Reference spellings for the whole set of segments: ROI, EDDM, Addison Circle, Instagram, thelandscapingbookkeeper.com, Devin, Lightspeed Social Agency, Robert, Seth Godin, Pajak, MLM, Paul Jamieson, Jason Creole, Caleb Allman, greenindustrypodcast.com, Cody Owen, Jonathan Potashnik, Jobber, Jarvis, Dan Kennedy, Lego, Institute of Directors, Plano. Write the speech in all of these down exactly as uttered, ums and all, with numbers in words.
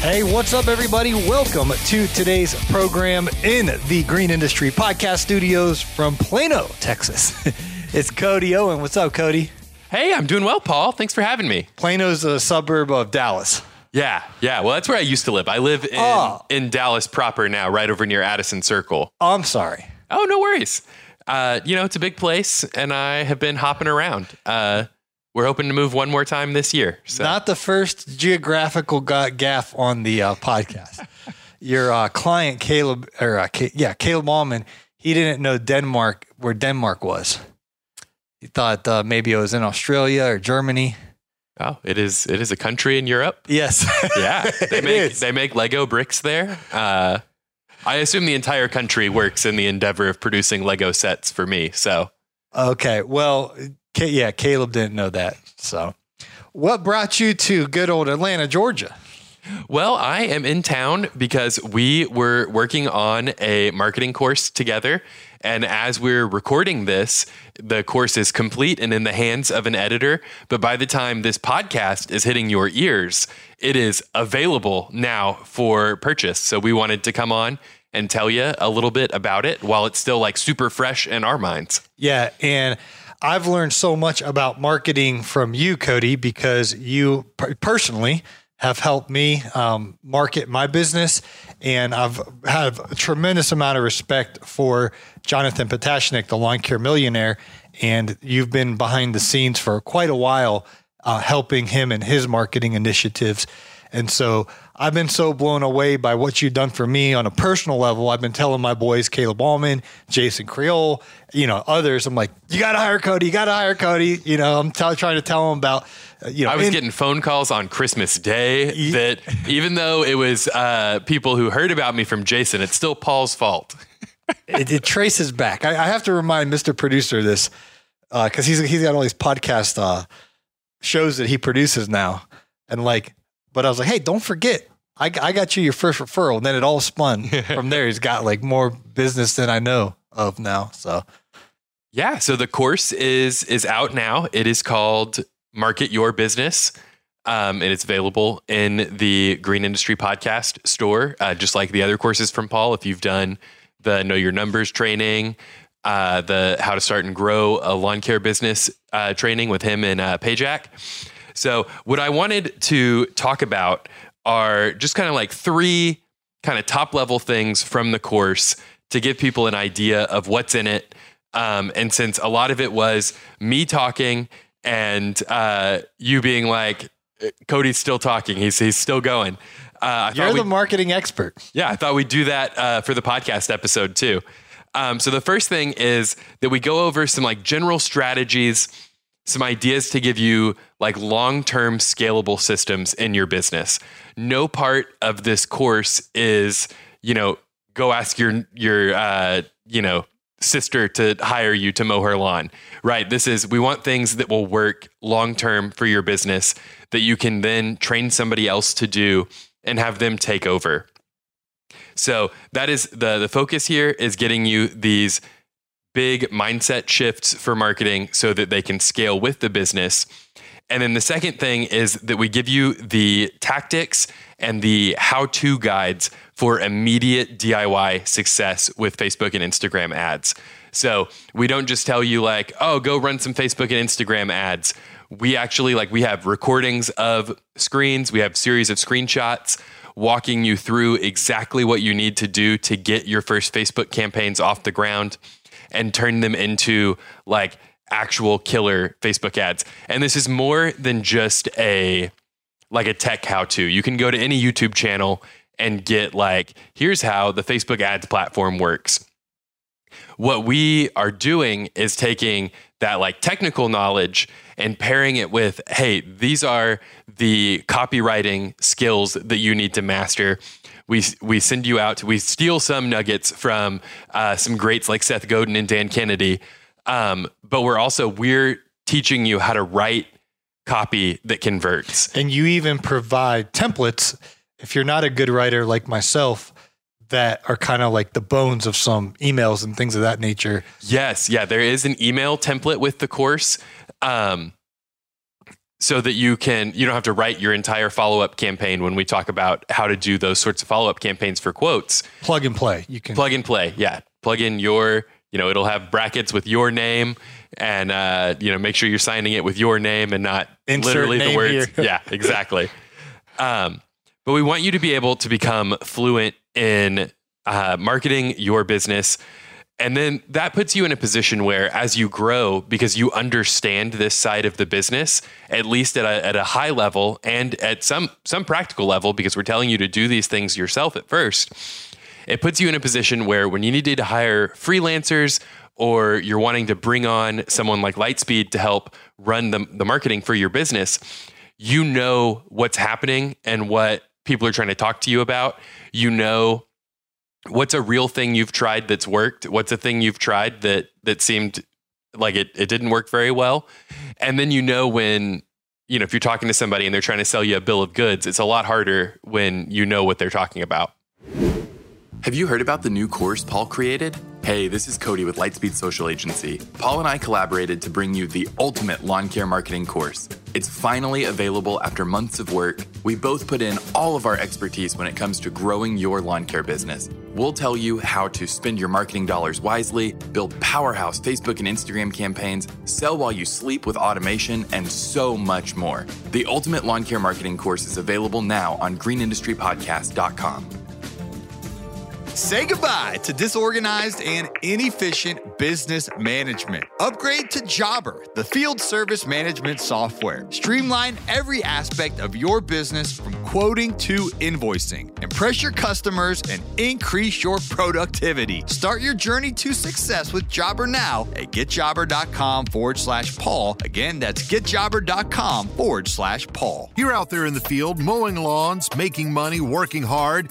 Hey, what's up, everybody? Welcome to today's program in the Green Industry Podcast Studios from Plano, Texas. It's Cody Owen. What's up, Cody? Hey, I'm doing well, Paul. Thanks for having me. Plano's a suburb of Dallas. Yeah, yeah. Well, that's where I used to live. I live in, oh. in Dallas proper now, right over near Addison Circle. Oh, I'm sorry. Oh, no worries. Uh, you know, it's a big place, and I have been hopping around. Uh We're hoping to move one more time this year. So. Not the first geographical g- gaffe on the uh, podcast. Your uh, client, Caleb, or uh, C- yeah, Caleb Allman, he didn't know Denmark, where Denmark was. He thought uh, maybe it was in Australia or Germany. Oh, it is. It is a country in Europe. Yes. Yeah, they make is. they make Lego bricks there. Uh, I assume the entire country works in the endeavor of producing Lego sets for me. So okay, well. Yeah, Caleb didn't know that. So what brought you to good old Atlanta, Georgia? Well, I am in town because we were working on a marketing course together. And as we're recording this, the course is complete and in the hands of an editor. But by the time this podcast is hitting your ears, it is available now for purchase. So we wanted to come on and tell you a little bit about it while it's still like super fresh in our minds. Yeah. And I've learned so much about marketing from you, Cody, because you personally have helped me um, market my business. And I've have a tremendous amount of respect for Jonathan Potashnik, the lawn care millionaire. And you've been behind the scenes for quite a while, uh, helping him in his marketing initiatives. And so I've been so blown away by what you've done for me on a personal level. I've been telling my boys, Caleb Allman, Jason Creole, you know, others. I'm like, you got to hire Cody. You got to hire Cody. You know, I'm t- trying to tell them about, uh, you know. I was and- getting phone calls on Christmas Day that even though it was uh, people who heard about me from Jason, it's still Paul's fault. it, it traces back. I, I have to remind Mister Producer this because uh, he's he's got all these podcast uh, shows that he produces now. And like. But I was like, hey, don't forget, I, I got you your first referral. And then it all spun from there. He's got like more business than I know of now. So, yeah. So the course is is out now. It is called Market Your Business. Um, and it's available in the Green Industry Podcast store, uh, just like the other courses from Paul. If you've done the Know Your Numbers training, uh, the How to Start and Grow a Lawn Care Business uh, training with him and uh, Pajak. So what I wanted to talk about are just kind of like three kind of top level things from the course to give people an idea of what's in it. Um, and since a lot of it was me talking and uh, you being like, Cody's still talking, he's he's still going. Uh, I You're the marketing expert. Yeah, I thought we'd do that uh, for the podcast episode too. Um, so the first thing is that we go over some like general strategies, some ideas to give you like long-term scalable systems in your business. No part of this course is, you know, go ask your, your, uh, you know, sister to hire you to mow her lawn, right? This is, we want things that will work long-term for your business that you can then train somebody else to do and have them take over. So that is the, the focus here is getting you these big mindset shifts for marketing so that they can scale with the business. And then the second thing is that we give you the tactics and the how-to guides for immediate D I Y success with Facebook and Instagram ads. So we don't just tell you like, oh, go run some Facebook and Instagram ads. We actually like, we have recordings of screens. We have series of screenshots walking you through exactly what you need to do to get your first Facebook campaigns off the ground and turn them into like actual killer Facebook ads. And this is more than just a, like a tech how-to. You can go to any YouTube channel and get like, here's how the Facebook ads platform works. What we are doing is taking that like technical knowledge and pairing it with, hey, these are the copywriting skills that you need to master. We we send you out, we steal some nuggets from uh, some greats like Seth Godin and Dan Kennedy, um, but we're also, we're teaching you how to write copy that converts. And you even provide templates, if you're not a good writer like myself, that are kind of like the bones of some emails and things of that nature. Yes. Yeah. There is an email template with the course, um, so that you can, you don't have to write your entire follow-up campaign when we talk about how to do those sorts of follow-up campaigns for quotes. Plug and play. You can plug and play. Yeah. Plug in your, you know, it'll have brackets with your name and, uh, you know, make sure you're signing it with your name and not insert literally the words. Yeah, exactly. Um, but we want you to be able to become fluent in uh, marketing your business. And then that puts you in a position where as you grow, because you understand this side of the business, at least at a, at a high level and at some, some practical level, because we're telling you to do these things yourself at first, it puts you in a position where when you need to hire freelancers or you're wanting to bring on someone like Lightspeed to help run the, the marketing for your business, you know what's happening and what people are trying to talk to you about. You know, what's a real thing you've tried that's worked? What's a thing you've tried that, that seemed like it, it didn't work very well? And then, you know, when, you know, if you're talking to somebody and they're trying to sell you a bill of goods, it's a lot harder when you know what they're talking about. Have you heard about the new course Paul created? Hey, this is Cody with Lightspeed Social Agency. Paul and I collaborated to bring you the ultimate lawn care marketing course. It's finally available after months of work. We both put in all of our expertise when it comes to growing your lawn care business. We'll tell you how to spend your marketing dollars wisely, build powerhouse Facebook and Instagram campaigns, sell while you sleep with automation, and so much more. The ultimate lawn care marketing course is available now on green industry podcast dot com. Say goodbye to disorganized and inefficient business management. Upgrade to Jobber, the field service management software. Streamline every aspect of your business from quoting to invoicing. Impress your customers and increase your productivity. Start your journey to success with Jobber now at get jobber dot com forward slash Paul. Again, that's get jobber dot com forward slash Paul. You're out there in the field mowing lawns, making money, working hard,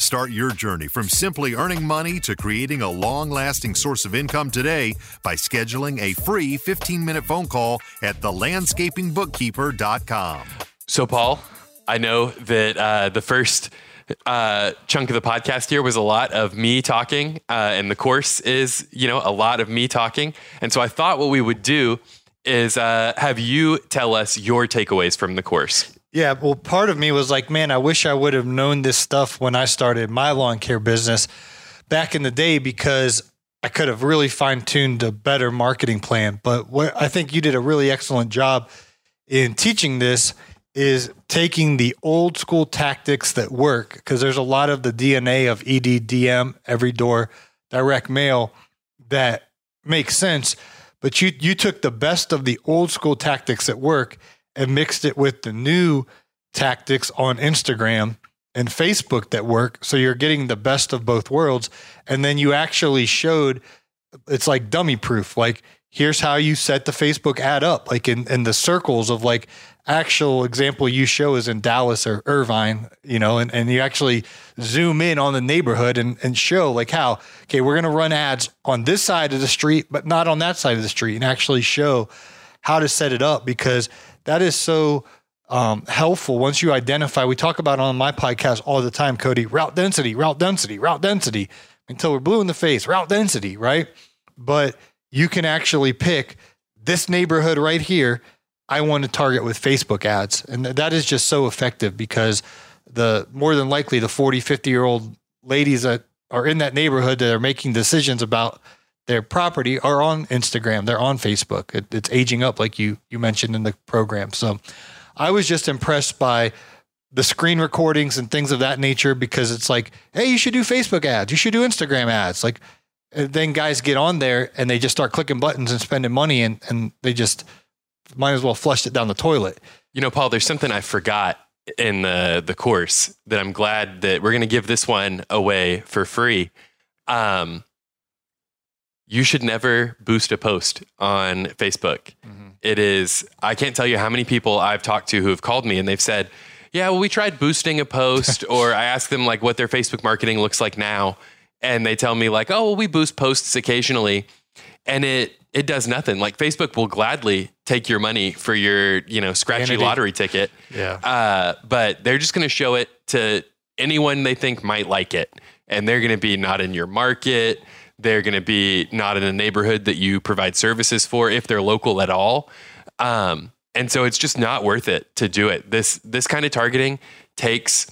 Start your journey from simply earning money to creating a long-lasting source of income today by scheduling a free fifteen-minute phone call at the landscaping bookkeeper dot com. So, Paul, I know that uh, the first uh, chunk of the podcast here was a lot of me talking, uh, and the course is, you know, a lot of me talking. And so I thought what we would do is uh, have you tell us your takeaways from the course. Yeah, well, part of me was like, man, I wish I would have known this stuff when I started my lawn care business back in the day, because I could have really fine-tuned a better marketing plan. But what I think you did a really excellent job in teaching this is taking the old school tactics that work, because there's a lot of the D N A of E D D M, every door, direct mail, that makes sense. But you you took the best of the old school tactics that work and mixed it with the new tactics on Instagram and Facebook that work. So you're getting the best of both worlds. And then you actually showed, it's like dummy proof. Like, here's how you set the Facebook ad up. Like in, in the circles of like actual example you show is in Dallas or Irvine, you know, and, and you actually zoom in on the neighborhood and, and show like how, okay, we're going to run ads on this side of the street, but not on that side of the street, and actually show how to set it up, because that is so um, helpful. Once you identify, we talk about on my podcast all the time, Cody, route density, route density, route density, until we're blue in the face, route density, right? But you can actually pick this neighborhood right here. I want to target with Facebook ads. And th- that is just so effective, because the more than likely the forty, fifty year old ladies that are in that neighborhood that are making decisions about their property are on Instagram. They're on Facebook. It, it's aging up, like you you mentioned in the program. So I was just impressed by the screen recordings and things of that nature, because it's like, hey, you should do Facebook ads. You should do Instagram ads. Like, and then guys get on there and they just start clicking buttons and spending money, and, and they just might as well flushed it down the toilet. You know, Paul, there's something I forgot in the, the course that I'm glad that we're going to give this one away for free. Um, you should never boost a post on Facebook. Mm-hmm. It is, I can't tell you how many people I've talked to who have called me and they've said, yeah, well, we tried boosting a post, or I ask them like what their Facebook marketing looks like now. And they tell me like, oh, well, we boost posts occasionally, and it, it does nothing. Like, Facebook will gladly take your money for your, you know, scratchy Kennedy. lottery ticket. Yeah. Uh, but they're just going to show it to anyone they think might like it. And they're going to be not in your market. They're going to be not in a neighborhood that you provide services for, if they're local at all. Um, and so it's just not worth it to do it. This, this kind of targeting takes,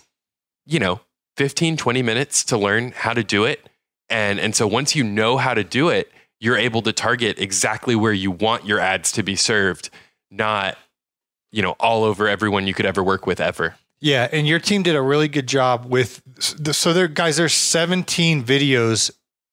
you know, fifteen, twenty minutes to learn how to do it. And, and so once you know how to do it, you're able to target exactly where you want your ads to be served, not, you know, all over everyone you could ever work with ever. Yeah. And your team did a really good job with the, so there, guys, there's seventeen videos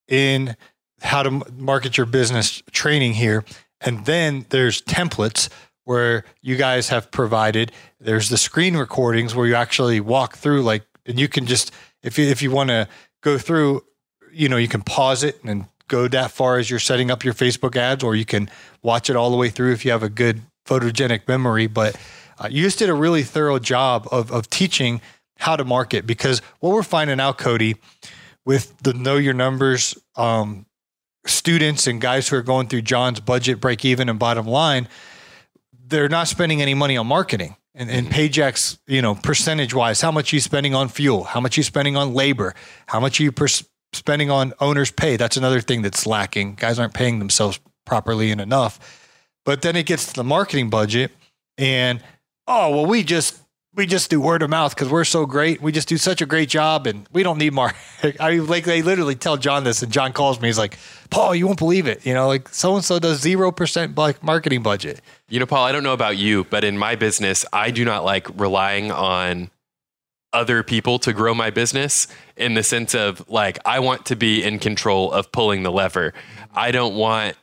in how to market your business training here. And then there's templates where you guys have provided. There's the screen recordings where you actually walk through, like, and you can just, if you, if you want to go through, you know, you can pause it and go that far as you're setting up your Facebook ads, or you can watch it all the way through if you have a good photogenic memory. But uh, you just did a really thorough job of of teaching how to market, because what we're finding out, Cody, with the Know Your Numbers um, students and guys who are going through John's budget, break even, and bottom line, they're not spending any money on marketing. And, and Pajak's, you know, percentage wise, how much are you spending on fuel? How much are you spending on labor? How much are you pers- spending on owner's pay? That's another thing that's lacking. Guys aren't paying themselves properly and enough. But then it gets to the marketing budget, and, oh, well, we just, we just do word of mouth because we're so great. We just do such a great job, and we don't need more. I mean, like, they literally tell John this, and John calls me. He's like, Paul, you won't believe it. You know, like, so-and-so does zero percent marketing budget. You know, Paul, I don't know about you, but in my business, I do not like relying on other people to grow my business, in the sense of like, I want to be in control of pulling the lever. I don't want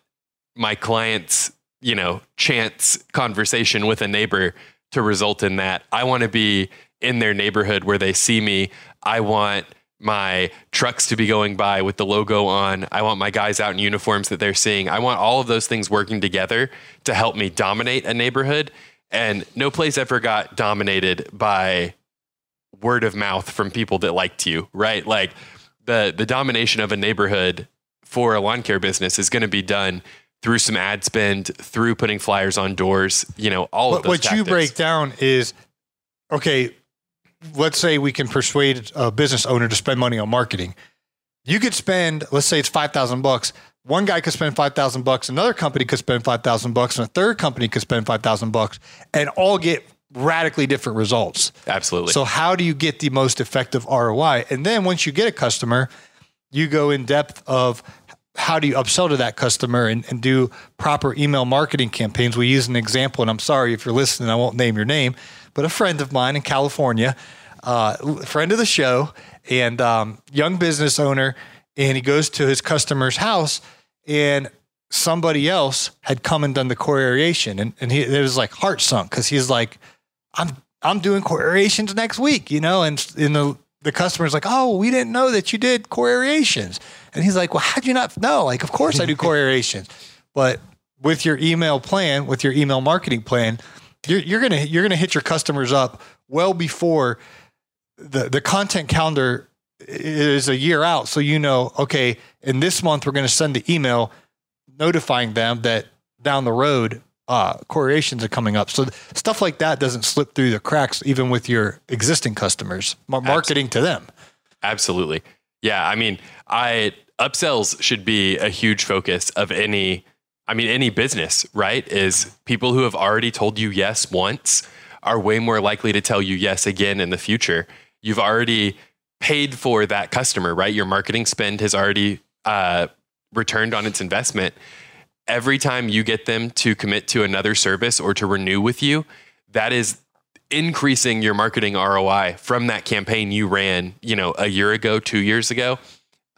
my client's, you know, chance conversation with a neighbor to result in that. I want to be in their neighborhood where they see me. I want my trucks to be going by with the logo on. I want my guys out in uniforms that they're seeing. I want all of those things working together to help me dominate a neighborhood. And no place ever got dominated by word of mouth from people that liked you, right? Like, the the domination of a neighborhood for a lawn care business is going to be done through some ad spend, through putting flyers on doors, you know, all of those What tactics. You break down is, okay, let's say we can persuade a business owner to spend money on marketing. You could spend, let's say it's five thousand bucks. One guy could spend five thousand bucks. Another company could spend five thousand bucks. And a third company could spend five thousand bucks, and all get radically different results. Absolutely. So how do you get the most effective R O I? And then once you get a customer, you go in depth of how do you upsell to that customer and, and do proper email marketing campaigns. We use an example, and I'm sorry if you're listening, I won't name your name, but a friend of mine in California, uh, friend of the show, and um, young business owner, and he goes to his customer's house, and somebody else had come and done the correlation, and, and he, it was like heart sunk, because he's like, I'm I'm doing correlations next week, you know, and in the the customer's like, oh, we didn't know that you did correlations. And he's like, well, how'd you not know? Like, of course I do correlations. But with your email plan, with your email marketing plan, you're, you're going to, you're going to hit your customers up well before the, the content calendar is a year out. So, you know, okay, in this month, we're going to send the email notifying them that down the road, uh, correlations are coming up. So stuff like that doesn't slip through the cracks, even with your existing customers, marketing Absolutely. To them. Absolutely. Yeah. I mean, I upsells should be a huge focus of any, I mean, any business, right? Is people who have already told you yes once are way more likely to tell you yes again in the future. You've already paid for that customer, right? Your marketing spend has already uh, returned on its investment. Every time you get them to commit to another service or to renew with you, that is increasing your marketing R O I from that campaign you ran, you know, a year ago, two years ago.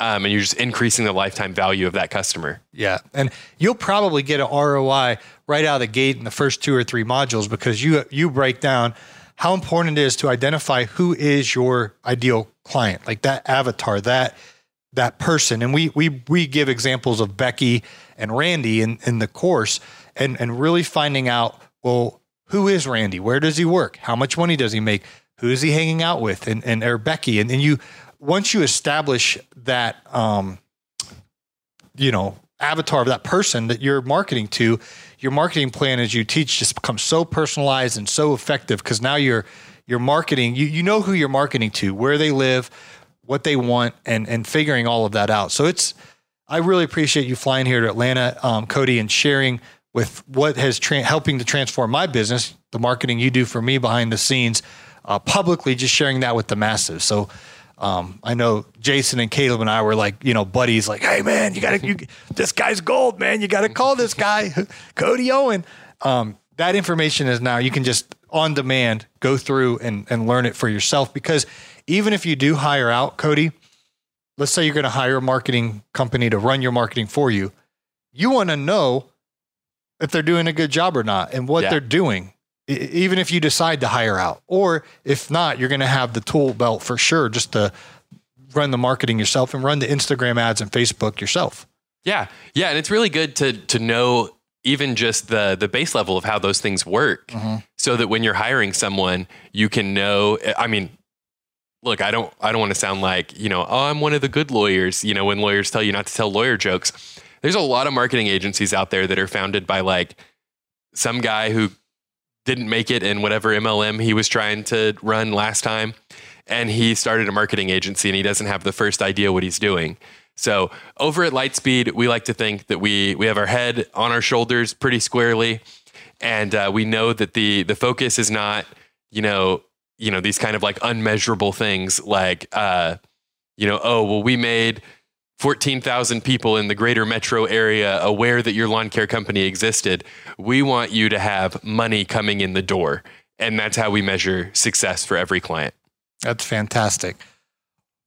Um, and you're just increasing the lifetime value of that customer. Yeah. And you'll probably get an R O I right out of the gate in the first two or three modules, because you, you break down how important it is to identify who is your ideal client, like that avatar, that, that person. And we, we, we give examples of Becky and Randy in, in the course, and, and really finding out, well, who is Randy? Where does he work? How much money does he make? Who is he hanging out with? And, and, or Becky. And, and you, once you establish that, um, you know, avatar of that person that you're marketing to, your marketing plan, as you teach, just becomes so personalized and so effective, because now you're, you're marketing, you, you know who you're marketing to, where they live, what they want, and, and figuring all of that out. So it's, I really appreciate you flying here to Atlanta, um, Cody, and sharing with what has tra- helping to transform my business, the marketing you do for me behind the scenes, uh, publicly, just sharing that with the masses. So, Um, I know Jason and Caleb and I were like, you know, buddies, like, hey man, you gotta, you, this guy's gold, man. You gotta call this guy, Cody Owen. Um, that information is now, you can just on demand go through and, and learn it for yourself, because even if you do hire out, Cody, let's say you're going to hire a marketing company to run your marketing for you. You want to know if they're doing a good job or not, and what yeah. they're doing. Even if you decide to hire out, or if not, you're going to have the tool belt for sure, just to run the marketing yourself and run the Instagram ads and Facebook yourself. Yeah. Yeah. And it's really good to, to know even just the, the base level of how those things work, mm-hmm. so that when you're hiring someone, you can know, I mean, look, I don't, I don't want to sound like, you know, oh, I'm one of the good lawyers, you know, when lawyers tell you not to tell lawyer jokes. There's a lot of marketing agencies out there that are founded by like some guy who didn't make it in whatever M L M he was trying to run last time, and he started a marketing agency, and he doesn't have the first idea what he's doing. So over at Lightspeed, we like to think that we we have our head on our shoulders pretty squarely, and uh, we know that the the focus is not, you know, you know, these kind of like unmeasurable things like, uh, you know, oh, well, we made fourteen thousand people in the greater metro area aware that your lawn care company existed. We want you to have money coming in the door. And that's how we measure success for every client. That's fantastic.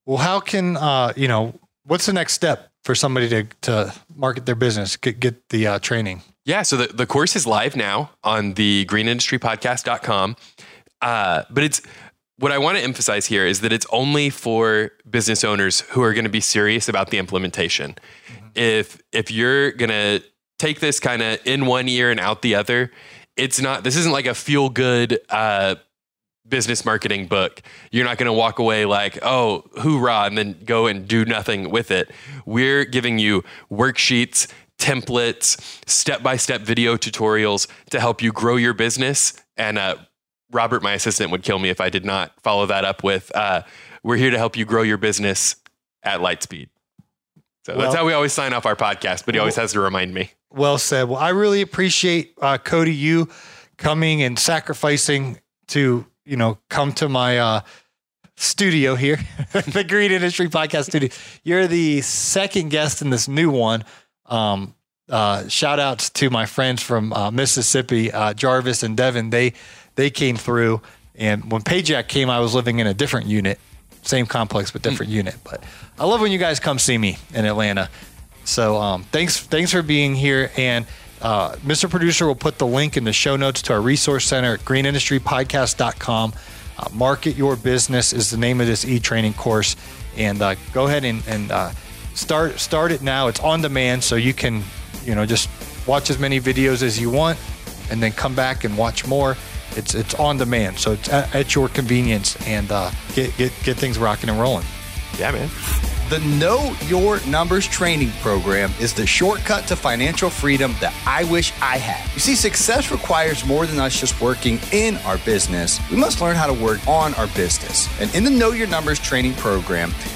Well, how can, uh, you know, what's the next step for somebody to, to market their business, get, get the uh, training? Yeah. So the, the course is live now on the green industry podcast dot com. Uh, but it's, what I want to emphasize here is that it's only for business owners who are going to be serious about the implementation. Mm-hmm. If if you're going to take this kind of in one ear and out the other, it's not, this isn't like a feel good uh, business marketing book. You're not going to walk away like, oh, hoorah, and then go and do nothing with it. We're giving you worksheets, templates, step-by-step video tutorials to help you grow your business. And uh, Robert, my assistant, would kill me if I did not follow that up with, uh, we're here to help you grow your business at Lightspeed. So well, that's how we always sign off our podcast, but he well, always has to remind me. Well said. Well, I really appreciate, uh, Cody, you coming and sacrificing to, you know, come to my, uh, studio here, the Green Industry Podcast Studio. You're the second guest in this new one. Um, uh, shout outs to my friends from, uh, Mississippi, uh, Jarvis and Devin. They, They came through, and when Pajak came, I was living in a different unit, same complex, but different mm. unit. But I love when you guys come see me in Atlanta. So um, thanks thanks for being here. And uh, Mister Producer will put the link in the show notes to our resource center at green industry podcast dot com. Uh, Market Your Business is the name of this e-training course. And uh, go ahead and, and uh, start, start it now. It's on demand, so you can, you know, just watch as many videos as you want, and then come back and watch more. It's it's on demand, so it's at, at your convenience, and uh, get, get get things rocking and rolling. Yeah, man. The Know Your Numbers training program is the shortcut to financial freedom that I wish I had. You see, success requires more than us just working in our business. We must learn how to work on our business. And in the Know Your Numbers training program,